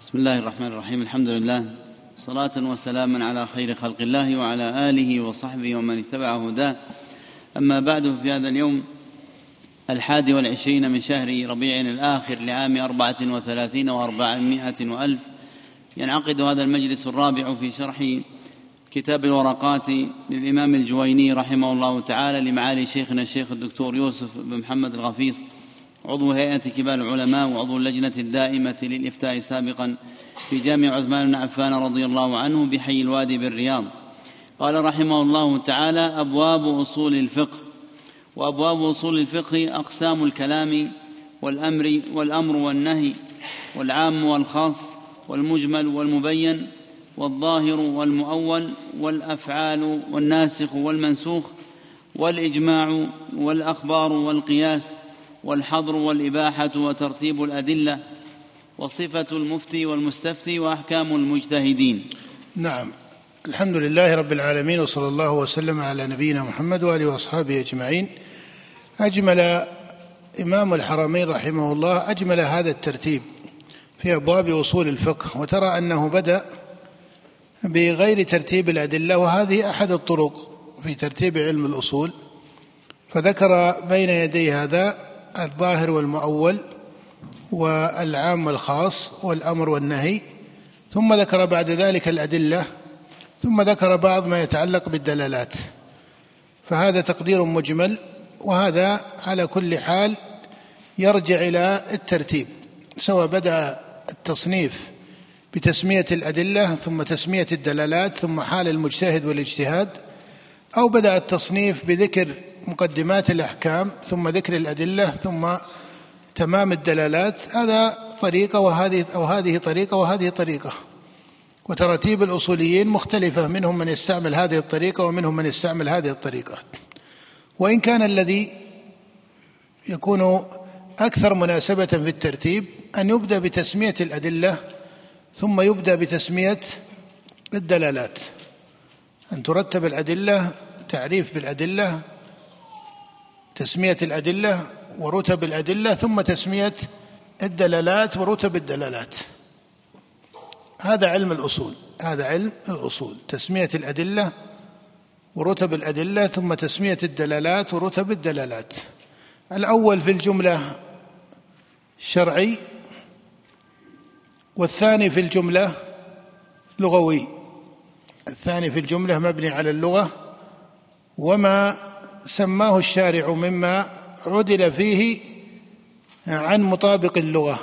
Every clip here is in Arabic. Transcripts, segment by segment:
بسم الله الرحمن الرحيم. الحمد لله، صلاة وسلاما على خير خلق الله وعلى آله وصحبه ومن اتبع هداه. أما بعد، في هذا اليوم 21 من شهر ربيع الآخر لعام 34 و400 وألف ينعقد هذا المجلس الرابع في شرح كتاب الورقات للإمام الجويني رحمه الله تعالى لمعالي شيخنا الشيخ الدكتور يوسف بن محمد الغفيص، عضو هيئة كبار العلماء وعضو اللجنة الدائمة للإفتاء سابقا في جامع عثمان بن عفان رضي الله عنه بحي الوادي بالرياض. قال رحمه الله تعالى: أبواب أصول الفقه. وأبواب أصول الفقه أقسام الكلام والأمر والنهي، والعام والخاص، والمجمل والمبين، والظاهر والمؤول، والأفعال والناسخ والمنسوخ، والإجماع والأخبار والقياس، والحظر والإباحة وترتيب الأدلة، وصفة المفتي والمستفتي، وأحكام المجتهدين. نعم، الحمد لله رب العالمين، وصلى الله وسلم على نبينا محمد وآله وأصحابه أجمعين. أجمل إمام الحرمين رحمه الله أجمل هذا الترتيب في أبواب أصول الفقه، وترى أنه بدأ بغير ترتيب الأدلة، وهذه أحد الطرق في ترتيب علم الأصول. فذكر بين يدي هذا الظاهر والمؤول، والعام والخاص، والأمر والنهي، ثم ذكر بعد ذلك الأدلة، ثم ذكر بعض ما يتعلق بالدلالات. فهذا تقدير مجمل، وهذا على كل حال يرجع إلى الترتيب، سواء بدأ التصنيف بتسمية الأدلة ثم تسمية الدلالات ثم حال المجتهد والاجتهاد، أو بدأ التصنيف بذكر مقدمات الأحكام ثم ذكر الأدلة ثم تمام الدلالات. هذا طريقة، وهذه طريقة، وهذه طريقة. وتراتيب الأصوليين مختلفة، منهم من يستعمل هذه الطريقة ومنهم من يستعمل هذه الطريقة، وإن كان الذي يكون أكثر مناسبة في الترتيب أن يبدأ بتسمية الأدلة ثم يبدأ بتسمية الدلالات، أن ترتب الأدلة، تعريف بالأدلة، تسمية الأدلة، ورتب الأدلة، ثم تسمية الدلالات ورتب الدلالات. هذا علم الأصول، هذا علم الأصول: تسمية الأدلة ورتب الأدلة ثم تسمية الدلالات ورتب الدلالات. الأول في الجملة شرعي، والثاني في الجملة لغوي. الثاني في الجملة مبني على اللغة، وما سماه الشارع مما عدل فيه عن مطابق اللغة،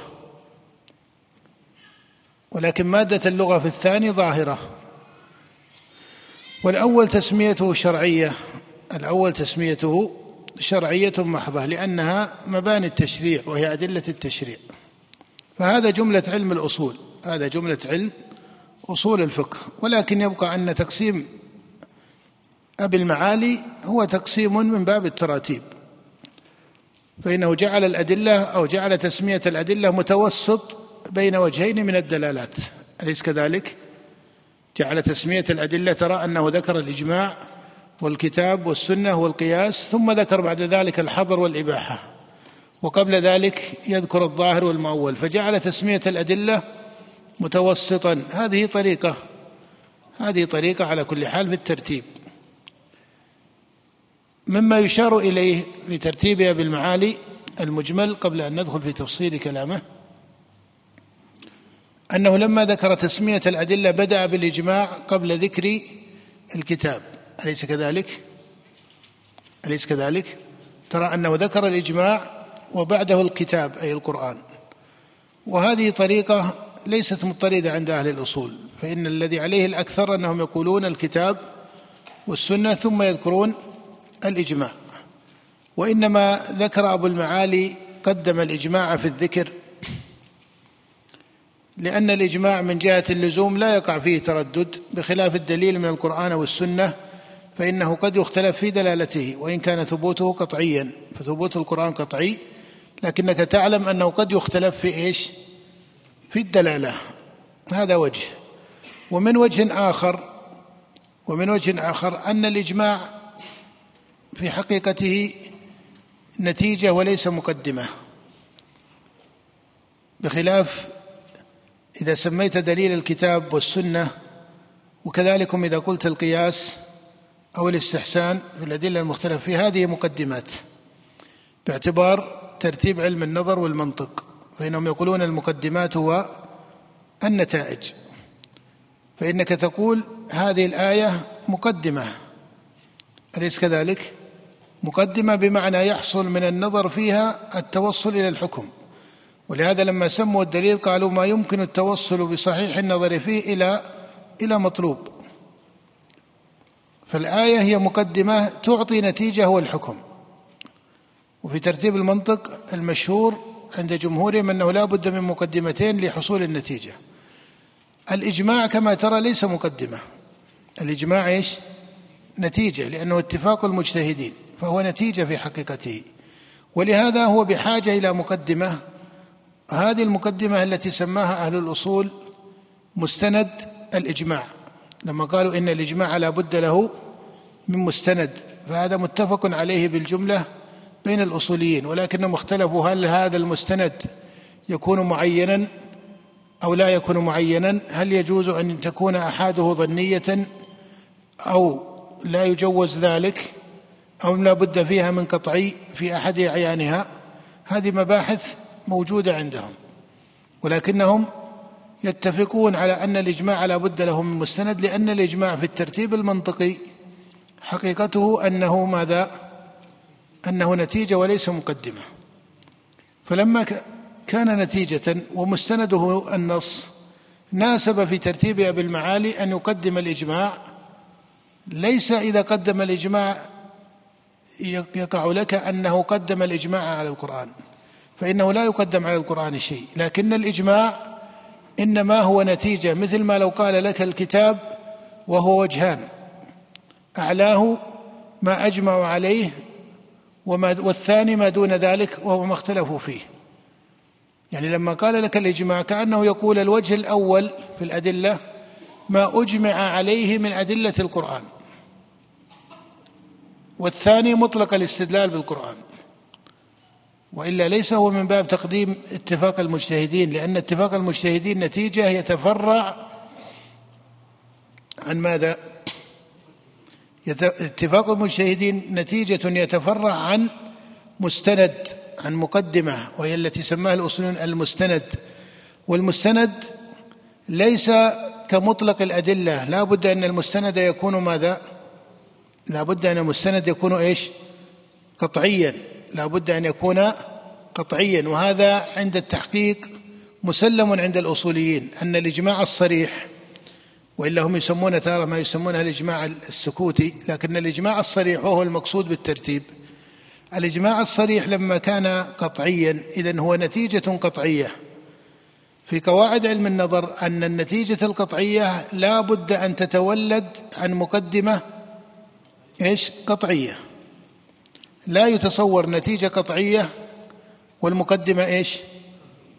ولكن مادة اللغة في الثاني ظاهرة. والأول تسميته شرعية، الأول تسميته شرعية محضة، لأنها مباني التشريع وهي أدلة التشريع. فهذا جملة علم الأصول، هذا جملة علم أصول الفقه. ولكن يبقى أن تقسيم أبي المعالي هو تقسيم من باب التراتيب، فإنه جعل الأدلة أو جعل تسمية الأدلة متوسط بين وجهين من الدلالات، أليس كذلك؟ جعل تسمية الأدلة، ترى أنه ذكر الإجماع والكتاب والسنة والقياس، ثم ذكر بعد ذلك الحظر والإباحة، وقبل ذلك يذكر الظاهر والمؤول، فجعل تسمية الأدلة متوسطا. هذه طريقة، هذه طريقة على كل حال في الترتيب. مما يشار إليه في ترتيب أبي المعالي المجمل قبل أن ندخل في تفصيل كلامه، أنه لما ذكر تسمية الأدلة بدأ بالإجماع قبل ذكر الكتاب، أليس كذلك؟ أليس كذلك؟ ترى أنه ذكر الإجماع وبعده الكتاب أي القرآن. وهذه طريقة ليست مضطردة عند أهل الأصول، فإن الذي عليه الأكثر أنهم يقولون الكتاب والسنة ثم يذكرون الإجماع، وإنما ذكر أبو المعالي قدم الإجماع في الذكر، لأن الإجماع من جهة اللزوم لا يقع فيه تردد، بخلاف الدليل من القرآن والسنة فإنه قد يختلف في دلالته، وإن كان ثبوته قطعيا، فثبوت القرآن قطعي، لكنك تعلم أنه قد يختلف في إيش؟ في الدلالة. هذا وجه. ومن وجه آخر، ومن وجه آخر، أن الإجماع في حقيقته نتيجة وليس مقدمة، بخلاف إذا سميت دليل الكتاب والسنة، وكذلك إذا قلت القياس أو الاستحسان في الأدلة المختلفة، في هذه مقدمات باعتبار ترتيب علم النظر والمنطق، فإنهم يقولون المقدمات هو النتائج، فإنك تقول هذه الآية مقدمة، أليس كذلك؟ مقدمة بمعنى يحصل من النظر فيها التوصل إلى الحكم، ولهذا لما سموا الدليل قالوا ما يمكن التوصل بصحيح النظر فيه إلى مطلوب، فالآية هي مقدمة تعطي نتيجة هو الحكم. وفي ترتيب المنطق المشهور عند جمهورهم أنه لا بد من مقدمتين لحصول النتيجة. الإجماع كما ترى ليس مقدمة، الإجماع إيش؟ نتيجة، لأنه اتفاق المجتهدين، فهو نتيجة في حقيقته، ولهذا هو بحاجة إلى مقدمة. هذه المقدمة التي سماها أهل الأصول مستند الإجماع، لما قالوا إن الإجماع لا بد له من مستند، فهذا متفق عليه بالجملة بين الأصوليين، ولكنهم اختلفوا هل هذا المستند يكون معينا أو لا يكون معينا، هل يجوز أن تكون أحاده ظنية أو لا يجوز ذلك، أو لا بد فيها من قطعي في أحد أعيانها. هذه مباحث موجودة عندهم، ولكنهم يتفقون على أن الإجماع لا بد له من مستند، لأن الإجماع في الترتيب المنطقي حقيقته أنه ماذا؟ أنه نتيجة وليس مقدمة. فلما كان نتيجة ومستنده النص، ناسب في ترتيب أبي المعالي أن يقدم الإجماع، ليس إذا قدم الإجماع يقع لك أنه قدم الإجماع على القرآن، فإنه لا يقدم على القرآن شيء، لكن الإجماع إنما هو نتيجة، مثل ما لو قال لك الكتاب وهو وجهان، أعلاه ما أجمع عليه والثاني ما دون ذلك وهو ما اختلفوا فيه. يعني لما قال لك الإجماع كأنه يقول الوجه الأول في الأدلة ما أجمع عليه من أدلة القرآن، والثاني مطلق الاستدلال بالقرآن، وإلا ليس هو من باب تقديم اتفاق المجتهدين، لأن اتفاق المجتهدين نتيجة يتفرع عن ماذا؟ اتفاق المجتهدين نتيجة يتفرع عن مستند، عن مقدمة، وهي التي سماها الأصوليون المستند. والمستند ليس كمطلق الأدلة، لا بد أن المستند يكون ماذا؟ لا بد أن المستند يكون إيش؟ قطعيا، لا بد أن يكون قطعيا. وهذا عند التحقيق مسلم عند الأصوليين أن الإجماع الصريح، وإلا هم يسمون تارة ما يسمونها الإجماع السكوتي، لكن الإجماع الصريح وهو المقصود بالترتيب، الإجماع الصريح لما كان قطعيا إذن هو نتيجة قطعية. في قواعد علم النظر أن النتيجة القطعية لا بد أن تتولد عن مقدمة إيش؟ قطعية، لا يتصور نتيجة قطعية والمقدمة إيش؟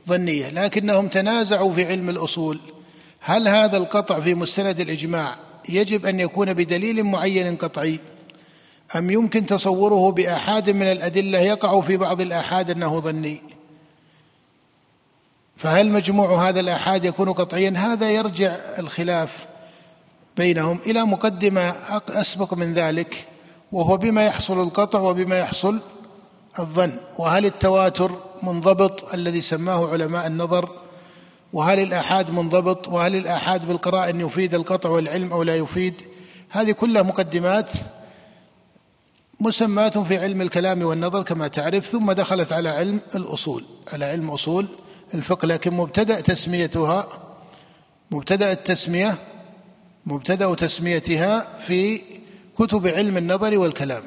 ظنية. لكنهم تنازعوا في علم الأصول هل هذا القطع في مستند الإجماع يجب أن يكون بدليل معين قطعي، أم يمكن تصوره بأحاد من الأدلة يقع في بعض الأحاد أنه ظني، فهل مجموع هذا الأحاد يكون قطعيا؟ هذا يرجع الخلاف بينهم إلى مقدمة أسبق من ذلك، وهو بما يحصل القطع وبما يحصل الظن، وهل التواتر منضبط الذي سماه علماء النظر، وهل الآحاد منضبط، وهل الآحاد بالقرائن يفيد القطع والعلم أو لا يفيد. هذه كلها مقدمات مسمات في علم الكلام والنظر كما تعرف، ثم دخلت على علم الأصول، على علم أصول الفقه، لكن مبتدأ تسميتها في كتب علم النظر والكلام،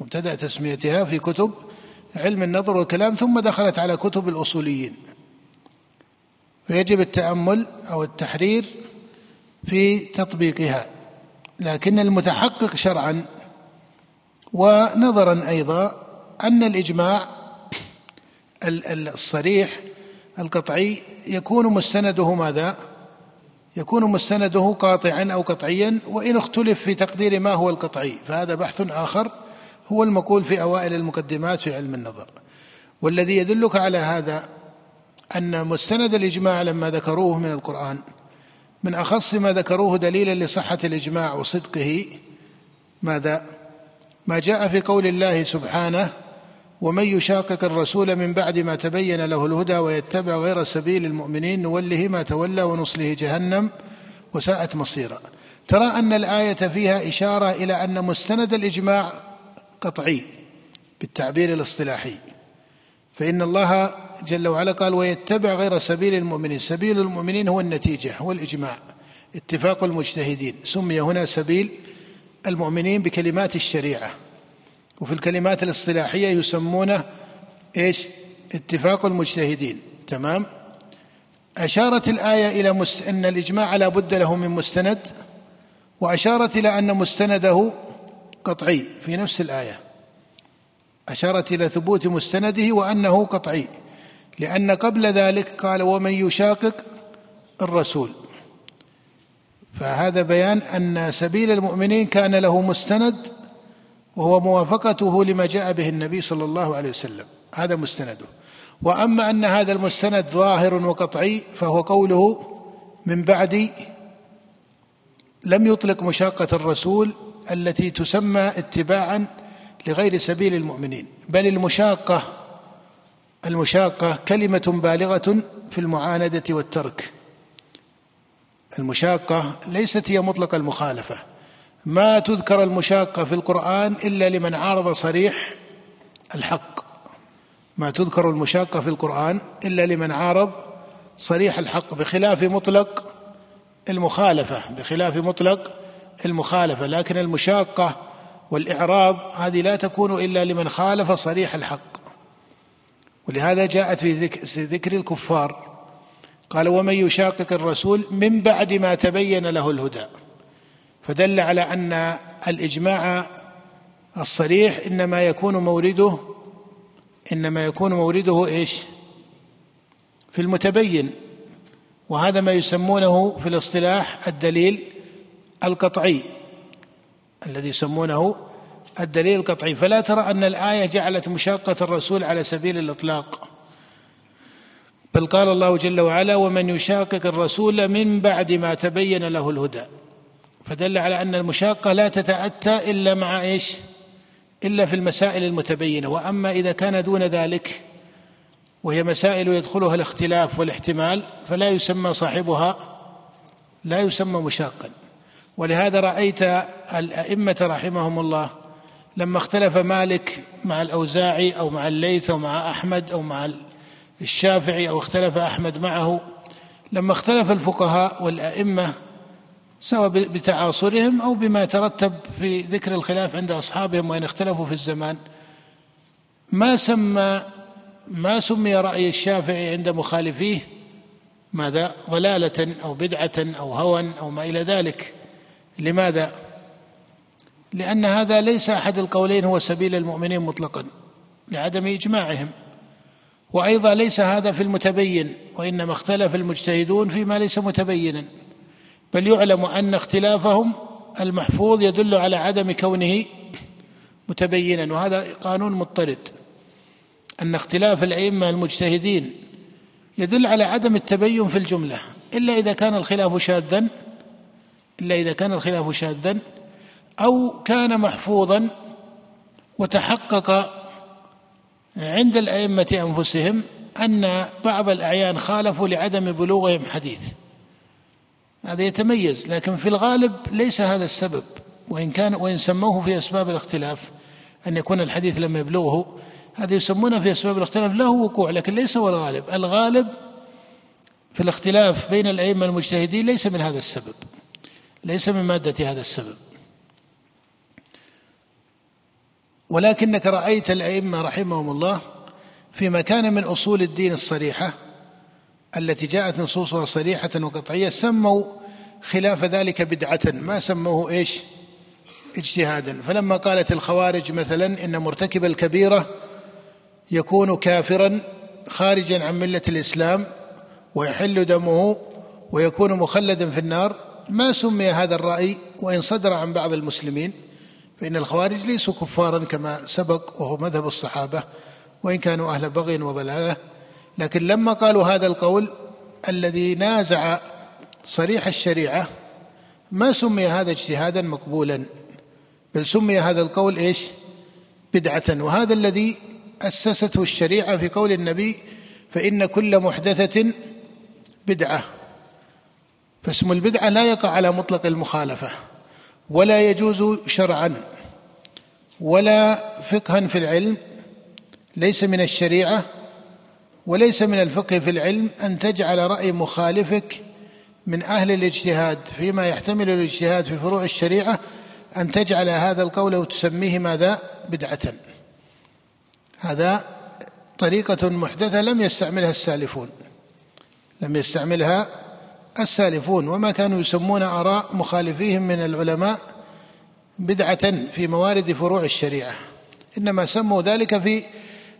مبتدأ تسميتها في كتب علم النظر والكلام، ثم دخلت على كتب الأصوليين. فيجب التأمل أو التحرير في تطبيقها، لكن المتحقق شرعا ونظرا أيضا أن الإجماع الصريح القطعي يكون مستنده ماذا؟ يكون مستنده قاطعا أو قطعيا، وإن اختلف في تقدير ما هو القطعي فهذا بحث آخر، هو المقول في أوائل المقدمات في علم النظر. والذي يدلك على هذا أن مستند الإجماع لما ذكروه من القرآن من أخص ما ذكروه دليلا لصحة الإجماع وصدقه ماذا؟ ما جاء في قول الله سبحانه: ومن يشاقق الرسول من بعد ما تبين له الهدى ويتبع غير سبيل المؤمنين نوله ما تولى ونصله جهنم وساءت مصيرا. ترى أن الآية فيها إشارة إلى أن مستند الإجماع قطعي بالتعبير الاصطلاحي، فإن الله جل وعلا قال: ويتبع غير سبيل المؤمنين. سبيل المؤمنين هو النتيجة، هو الإجماع، اتفاق المجتهدين. سمي هنا سبيل المؤمنين بكلمات الشريعة، وفي الكلمات الاصطلاحية يسمونه إيش؟ اتفاق المجتهدين. تمام. أشارت الآية إلى أن الإجماع لا بد له من مستند، وأشارت إلى أن مستنده قطعي في نفس الآية، أشارت إلى ثبوت مستنده وأنه قطعي، لأن قبل ذلك قال: ومن يشاقق الرسول. فهذا بيان أن سبيل المؤمنين كان له مستند، وهو موافقته لما جاء به النبي صلى الله عليه وسلم، هذا مستنده. وأما أن هذا المستند ظاهر وقطعي فهو قوله من بعد، لم يطلق مشاقة الرسول التي تسمى اتباعا لغير سبيل المؤمنين، بل المشاقة كلمة بالغة في المعاندة والترك. المشاقة ليست هي مطلق المخالفة، ما تذكر المشاقة في القرآن إلا لمن عارض صريح الحق، ما تذكر المشاقة في القرآن إلا لمن عارض صريح الحق، بخلاف مطلق المخالفة. لكن المشاقة والإعراض هذه لا تكون إلا لمن خالف صريح الحق، ولهذا جاءت في ذكر الكفار قال: ومن يشاقق الرسول من بعد ما تبين له الهدى. فدل على أن الإجماع الصريح إنما يكون مورده إيش؟ في المتبين، وهذا ما يسمونه في الاصطلاح الدليل القطعي، الذي يسمونه الدليل القطعي. فلا ترى أن الآية جعلت مشاقة الرسول على سبيل الإطلاق، بل قال الله جل وعلا: ومن يشاقق الرسول من بعد ما تبين له الهدى. فدل على أن المشاقة لا تتأتى إلا مع إيش؟ إلا في المسائل المتبينة. وأما إذا كان دون ذلك، وهي مسائل يدخلها الاختلاف والاحتمال، فلا يسمى صاحبها، لا يسمى مشاقا. ولهذا رأيت الأئمة رحمهم الله لما اختلف مالك مع الأوزاعي أو مع الليث أو مع أحمد أو مع الشافعي، أو اختلف أحمد معه، لما اختلف الفقهاء والأئمة سواء بتعاصرهم أو بما ترتب في ذكر الخلاف عند أصحابهم وإن اختلفوا في الزمان، ما سمي رأي الشافعي عند مخالفيه ماذا؟ ضلالة أو بدعة أو هوى أو ما إلى ذلك. لماذا؟ لأن هذا ليس أحد القولين هو سبيل المؤمنين مطلقا لعدم إجماعهم، وأيضا ليس هذا في المتبين، وإنما اختلف المجتهدون فيما ليس متبينا، بل يعلم أن اختلافهم المحفوظ يدل على عدم كونه متبينا، وهذا قانون مضطرد، أن اختلاف الأئمة المجتهدين يدل على عدم التبين في الجملة، إلا إذا كان الخلاف شاذا أو كان محفوظا وتحقق عند الأئمة أنفسهم أن بعض الأعيان خالفوا لعدم بلوغهم حديث، هذا يتميز. لكن في الغالب ليس هذا السبب، وإن سموه في أسباب الاختلاف أن يكون الحديث لم يبلغه، هذا يسمونه في أسباب الاختلاف له وقوع، لكن ليس هو الغالب. الغالب في الاختلاف بين الأئمة المجتهدين ليس من هذا السبب، ليس من مادة هذا السبب. ولكنك رأيت الأئمة رحمهم الله فيما كان من أصول الدين الصريحة التي جاءت نصوصها صريحة وقطعية سموا خلاف ذلك بدعة، ما سموه إيش؟ اجتهادا. فلما قالت الخوارج مثلا إن مرتكب الكبيرة يكون كافرا خارجا عن ملة الإسلام ويحل دمه ويكون مخلدا في النار، ما سمي هذا الرأي وإن صدر عن بعض المسلمين، فإن الخوارج ليسوا كفارا كما سبق وهو مذهب الصحابة، وإن كانوا أهل بغي وضلالة، لكن لما قالوا هذا القول الذي نازع صريح الشريعة ما سمي هذا اجتهادا مقبولا، بل سمي هذا القول إيش؟ بدعة. وهذا الذي أسسته الشريعة في قول النبي فإن كل محدثة بدعة، فاسم البدعة لا يقع على مطلق المخالفة ولا يجوز شرعا ولا فقها في العلم، ليس من الشريعة وليس من الفقه في العلم أن تجعل رأي مخالفك من أهل الاجتهاد فيما يحتمل الاجتهاد في فروع الشريعة، أن تجعل هذا القول وتسميه ماذا؟ بدعة. هذا طريقة محدثة لم يستعملها السالفون، وما كانوا يسمون آراء مخالفيهم من العلماء بدعة في موارد فروع الشريعة، إنما سموا ذلك في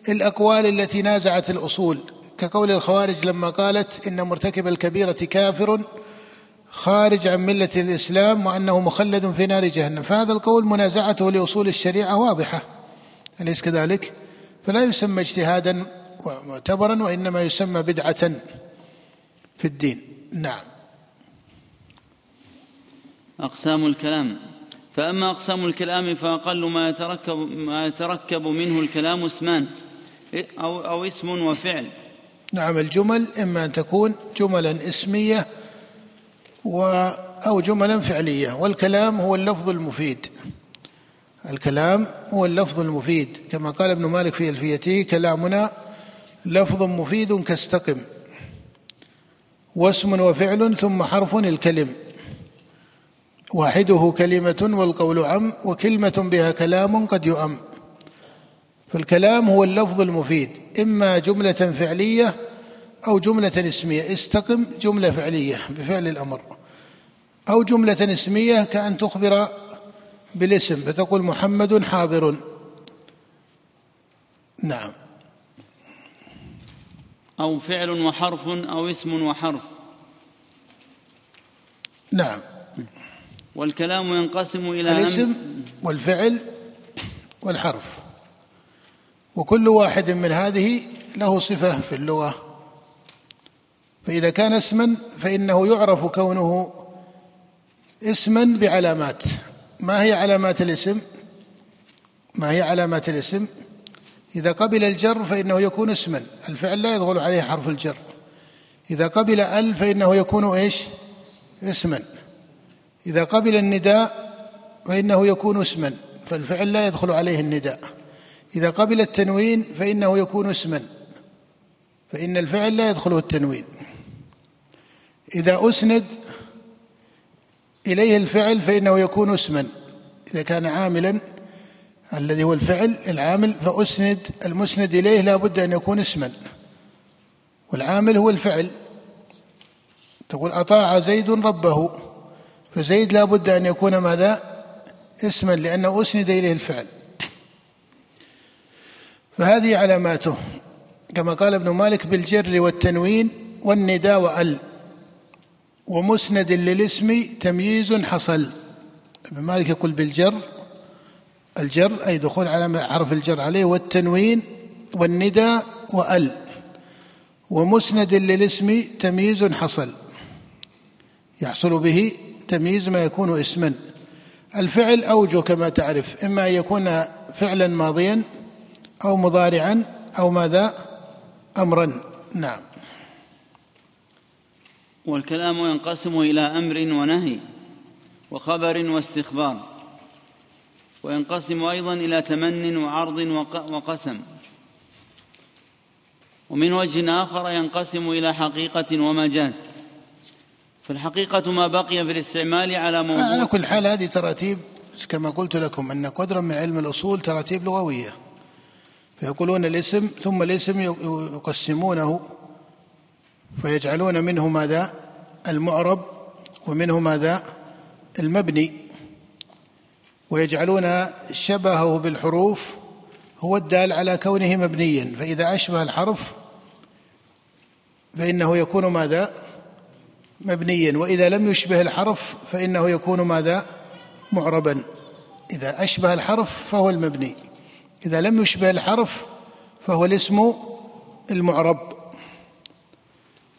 الأقوال التي نازعت الأصول، كقول الخوارج لما قالت إن مرتكب الكبيرة كافر خارج عن ملة الإسلام وأنه مخلد في نار جهنم، فهذا القول منازعته لأصول الشريعة واضحة، أليس كذلك؟ فلا يسمى اجتهادا معتبرا، وإنما يسمى بدعة في الدين. نعم. أقسام الكلام. فأما أقسام الكلام فأقل ما يتركب منه الكلام اسمان أو اسم وفعل. نعم. الجمل إما أن تكون جملا اسمية أو جملا فعلية، والكلام هو اللفظ المفيد، كما قال ابن مالك في ألفيته: كلامنا لفظ مفيد كاستقم، واسم وفعل ثم حرف الكلم، واحده كلمة والقول عم، وكلمة بها كلام قد يؤم. فالكلام هو اللفظ المفيد، إما جملة فعلية أو جملة اسمية. استقم جملة فعلية بفعل الأمر، أو جملة اسمية كأن تخبر بالاسم فتقول محمد حاضر. نعم. أو فعل وحرف أو اسم وحرف. نعم. والكلام ينقسم إلى الاسم والفعل والحرف، وكل واحد من هذه له صفة في اللغة. فإذا كان اسما فإنه يعرف كونه اسما بعلامات. ما هي علامات الاسم؟ إذا قبل الجر فإنه يكون اسما، الفعل لا يدخل عليه حرف الجر. إذا قبل أل فإنه يكون إيش؟ اسما. إذا قبل النداء فإنه يكون اسما، فالفعل لا يدخل عليه النداء. إذا قبل التنوين فإنه يكون اسما، فإن الفعل لا يدخله التنوين. إذا أسند إليه الفعل فإنه يكون اسما، إذا كان عاملا الذي هو الفعل العامل فأسند المسند إليه لا بد أن يكون اسما، والعامل هو الفعل. تقول أطاع زيد ربه، فزيد لا بد أن يكون ماذا؟ اسما، لأنه أسند إليه الفعل. فهذه علاماته كما قال ابن مالك: بالجر والتنوين والنداء وأل، ومسند للاسم تمييز حصل. ابن مالك يقول بالجر، الجر أي دخول على حرف الجر عليه، والتنوين والنداء وأل، ومسند للاسم تمييز حصل، يحصل به تمييز ما يكون اسما. الفعل أوجه كما تعرف، إما يكون فعلا ماضيا أو مضارعا أو ماذا؟ أمرا. نعم. والكلام ينقسم إلى أمر ونهي وخبر واستخبار، وينقسم أيضا إلى تمن وعرض وقسم. ومن وجه آخر ينقسم إلى حقيقة ومجاز. فالحقيقة ما بقي في الاستعمال على موضوع. على كل حال هذه تراتيب كما قلت لكم أن قدرا من علم الأصول تراتيب لغوية، فيقولون الاسم ثم الاسم يقسمونه فيجعلون منه ماذا؟ المعرب، ومنه ماذا؟ المبني، ويجعلون شبهه بالحروف هو الدال على كونه مبنيا، فإذا أشبه الحرف فإنه يكون ماذا؟ مبنيا، وإذا لم يشبه الحرف فإنه يكون ماذا؟ معربا. إذا أشبه الحرف فهو المبني، إذا لم يشبه الحرف فهو الاسم المعرب.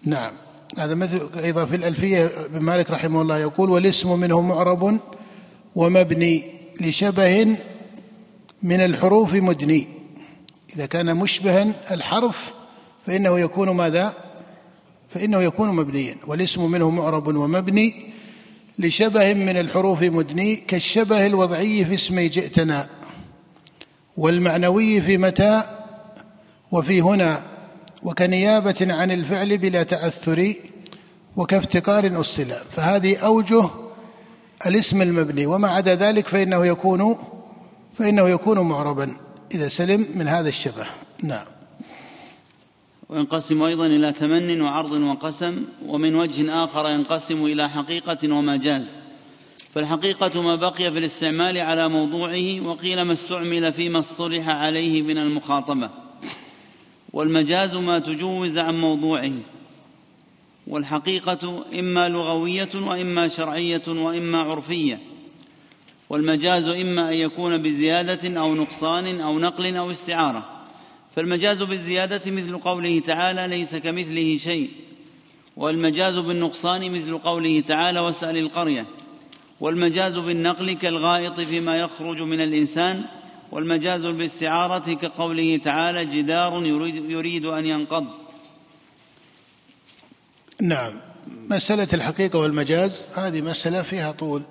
نعم. هذا مثل أيضا في الألفية ابن مالك رحمه الله يقول: والاسم منه معرب ومبني لشبه من الحروف مدني. إذا كان مشبها الحرف فإنه يكون ماذا؟ فإنه يكون مبنيا. والاسم منه معرب ومبني لشبه من الحروف مدني، كالشبه الوضعي في اسمي جئتنا، والمعنوي في متى وفي هنا، وكنيابة عن الفعل بلا تأثر، وكافتقار أصلا. فهذه أوجه الاسم المبني، وما عدا ذلك فإنه يكون معربا إذا سلم من هذا الشبه. نعم. وينقسم أيضا إلى تمن وعرض وقسم، ومن وجه آخر ينقسم إلى حقيقة ومجاز. فالحقيقة ما بقي في الاستعمال على موضوعه، وقيل ما استعمل فيما اصطلح عليه من المخاطبة. والمجاز ما تجوز عن موضوعه. والحقيقة إما لغوية وإما شرعية وإما عرفية. والمجاز إما أن يكون بزيادة أو نقصان أو نقل أو استعارة. فالمجاز بالزيادة مثل قوله تعالى: ليس كمثله شيء. والمجاز بالنقصان مثل قوله تعالى: واسأل القرية. والمجاز بالنقل كالغائط فيما يخرج من الإنسان. والمجاز بالاستعارة كقوله تعالى: جدار يريد أن ينقض. نعم. مسألة الحقيقة والمجاز هذه مسألة فيها طول،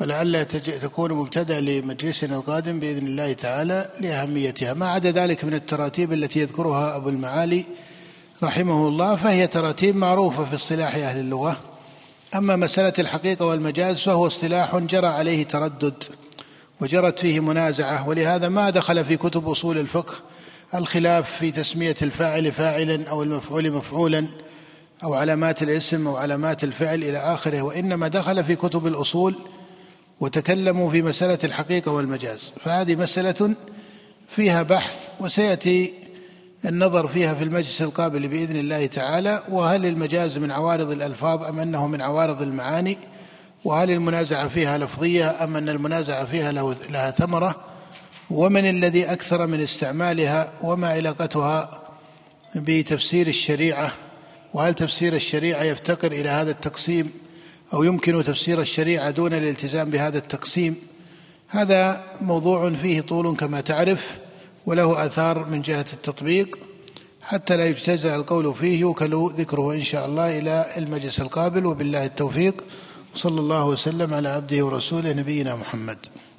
ولعل تكون مبتدأ لمجلسنا القادم بإذن الله تعالى لأهميتها. ما عدا ذلك من التراتيب التي يذكرها أبو المعالي رحمه الله فهي تراتيب معروفة في اصطلاح أهل اللغة. أما مسألة الحقيقة والمجاز فهو اصطلاح جرى عليه تردد وجرت فيه منازعة، ولهذا ما دخل في كتب أصول الفقه الخلاف في تسمية الفاعل فاعلا أو المفعول مفعولا أو علامات الاسم أو علامات الفعل إلى آخره، وإنما دخل في كتب الأصول وتكلموا في مسألة الحقيقة والمجاز. فهذه مسألة فيها بحث، وسيأتي النظر فيها في المجلس القابل بإذن الله تعالى. وهل المجاز من عوارض الألفاظ أم أنه من عوارض المعاني؟ وهل المنازعة فيها لفظية أم أن المنازعة فيها لها ثمرة؟ ومن الذي أكثر من استعمالها؟ وما علاقتها بتفسير الشريعة؟ وهل تفسير الشريعة يفتقر إلى هذا التقسيم أو يمكن تفسير الشريعة دون الالتزام بهذا التقسيم؟ هذا موضوع فيه طول كما تعرف، وله آثار من جهة التطبيق حتى لا يجتزأ القول فيه، يوكل ذكره إن شاء الله إلى المجلس القابل. وبالله التوفيق، صلى الله وسلم على عبده ورسوله نبينا محمد.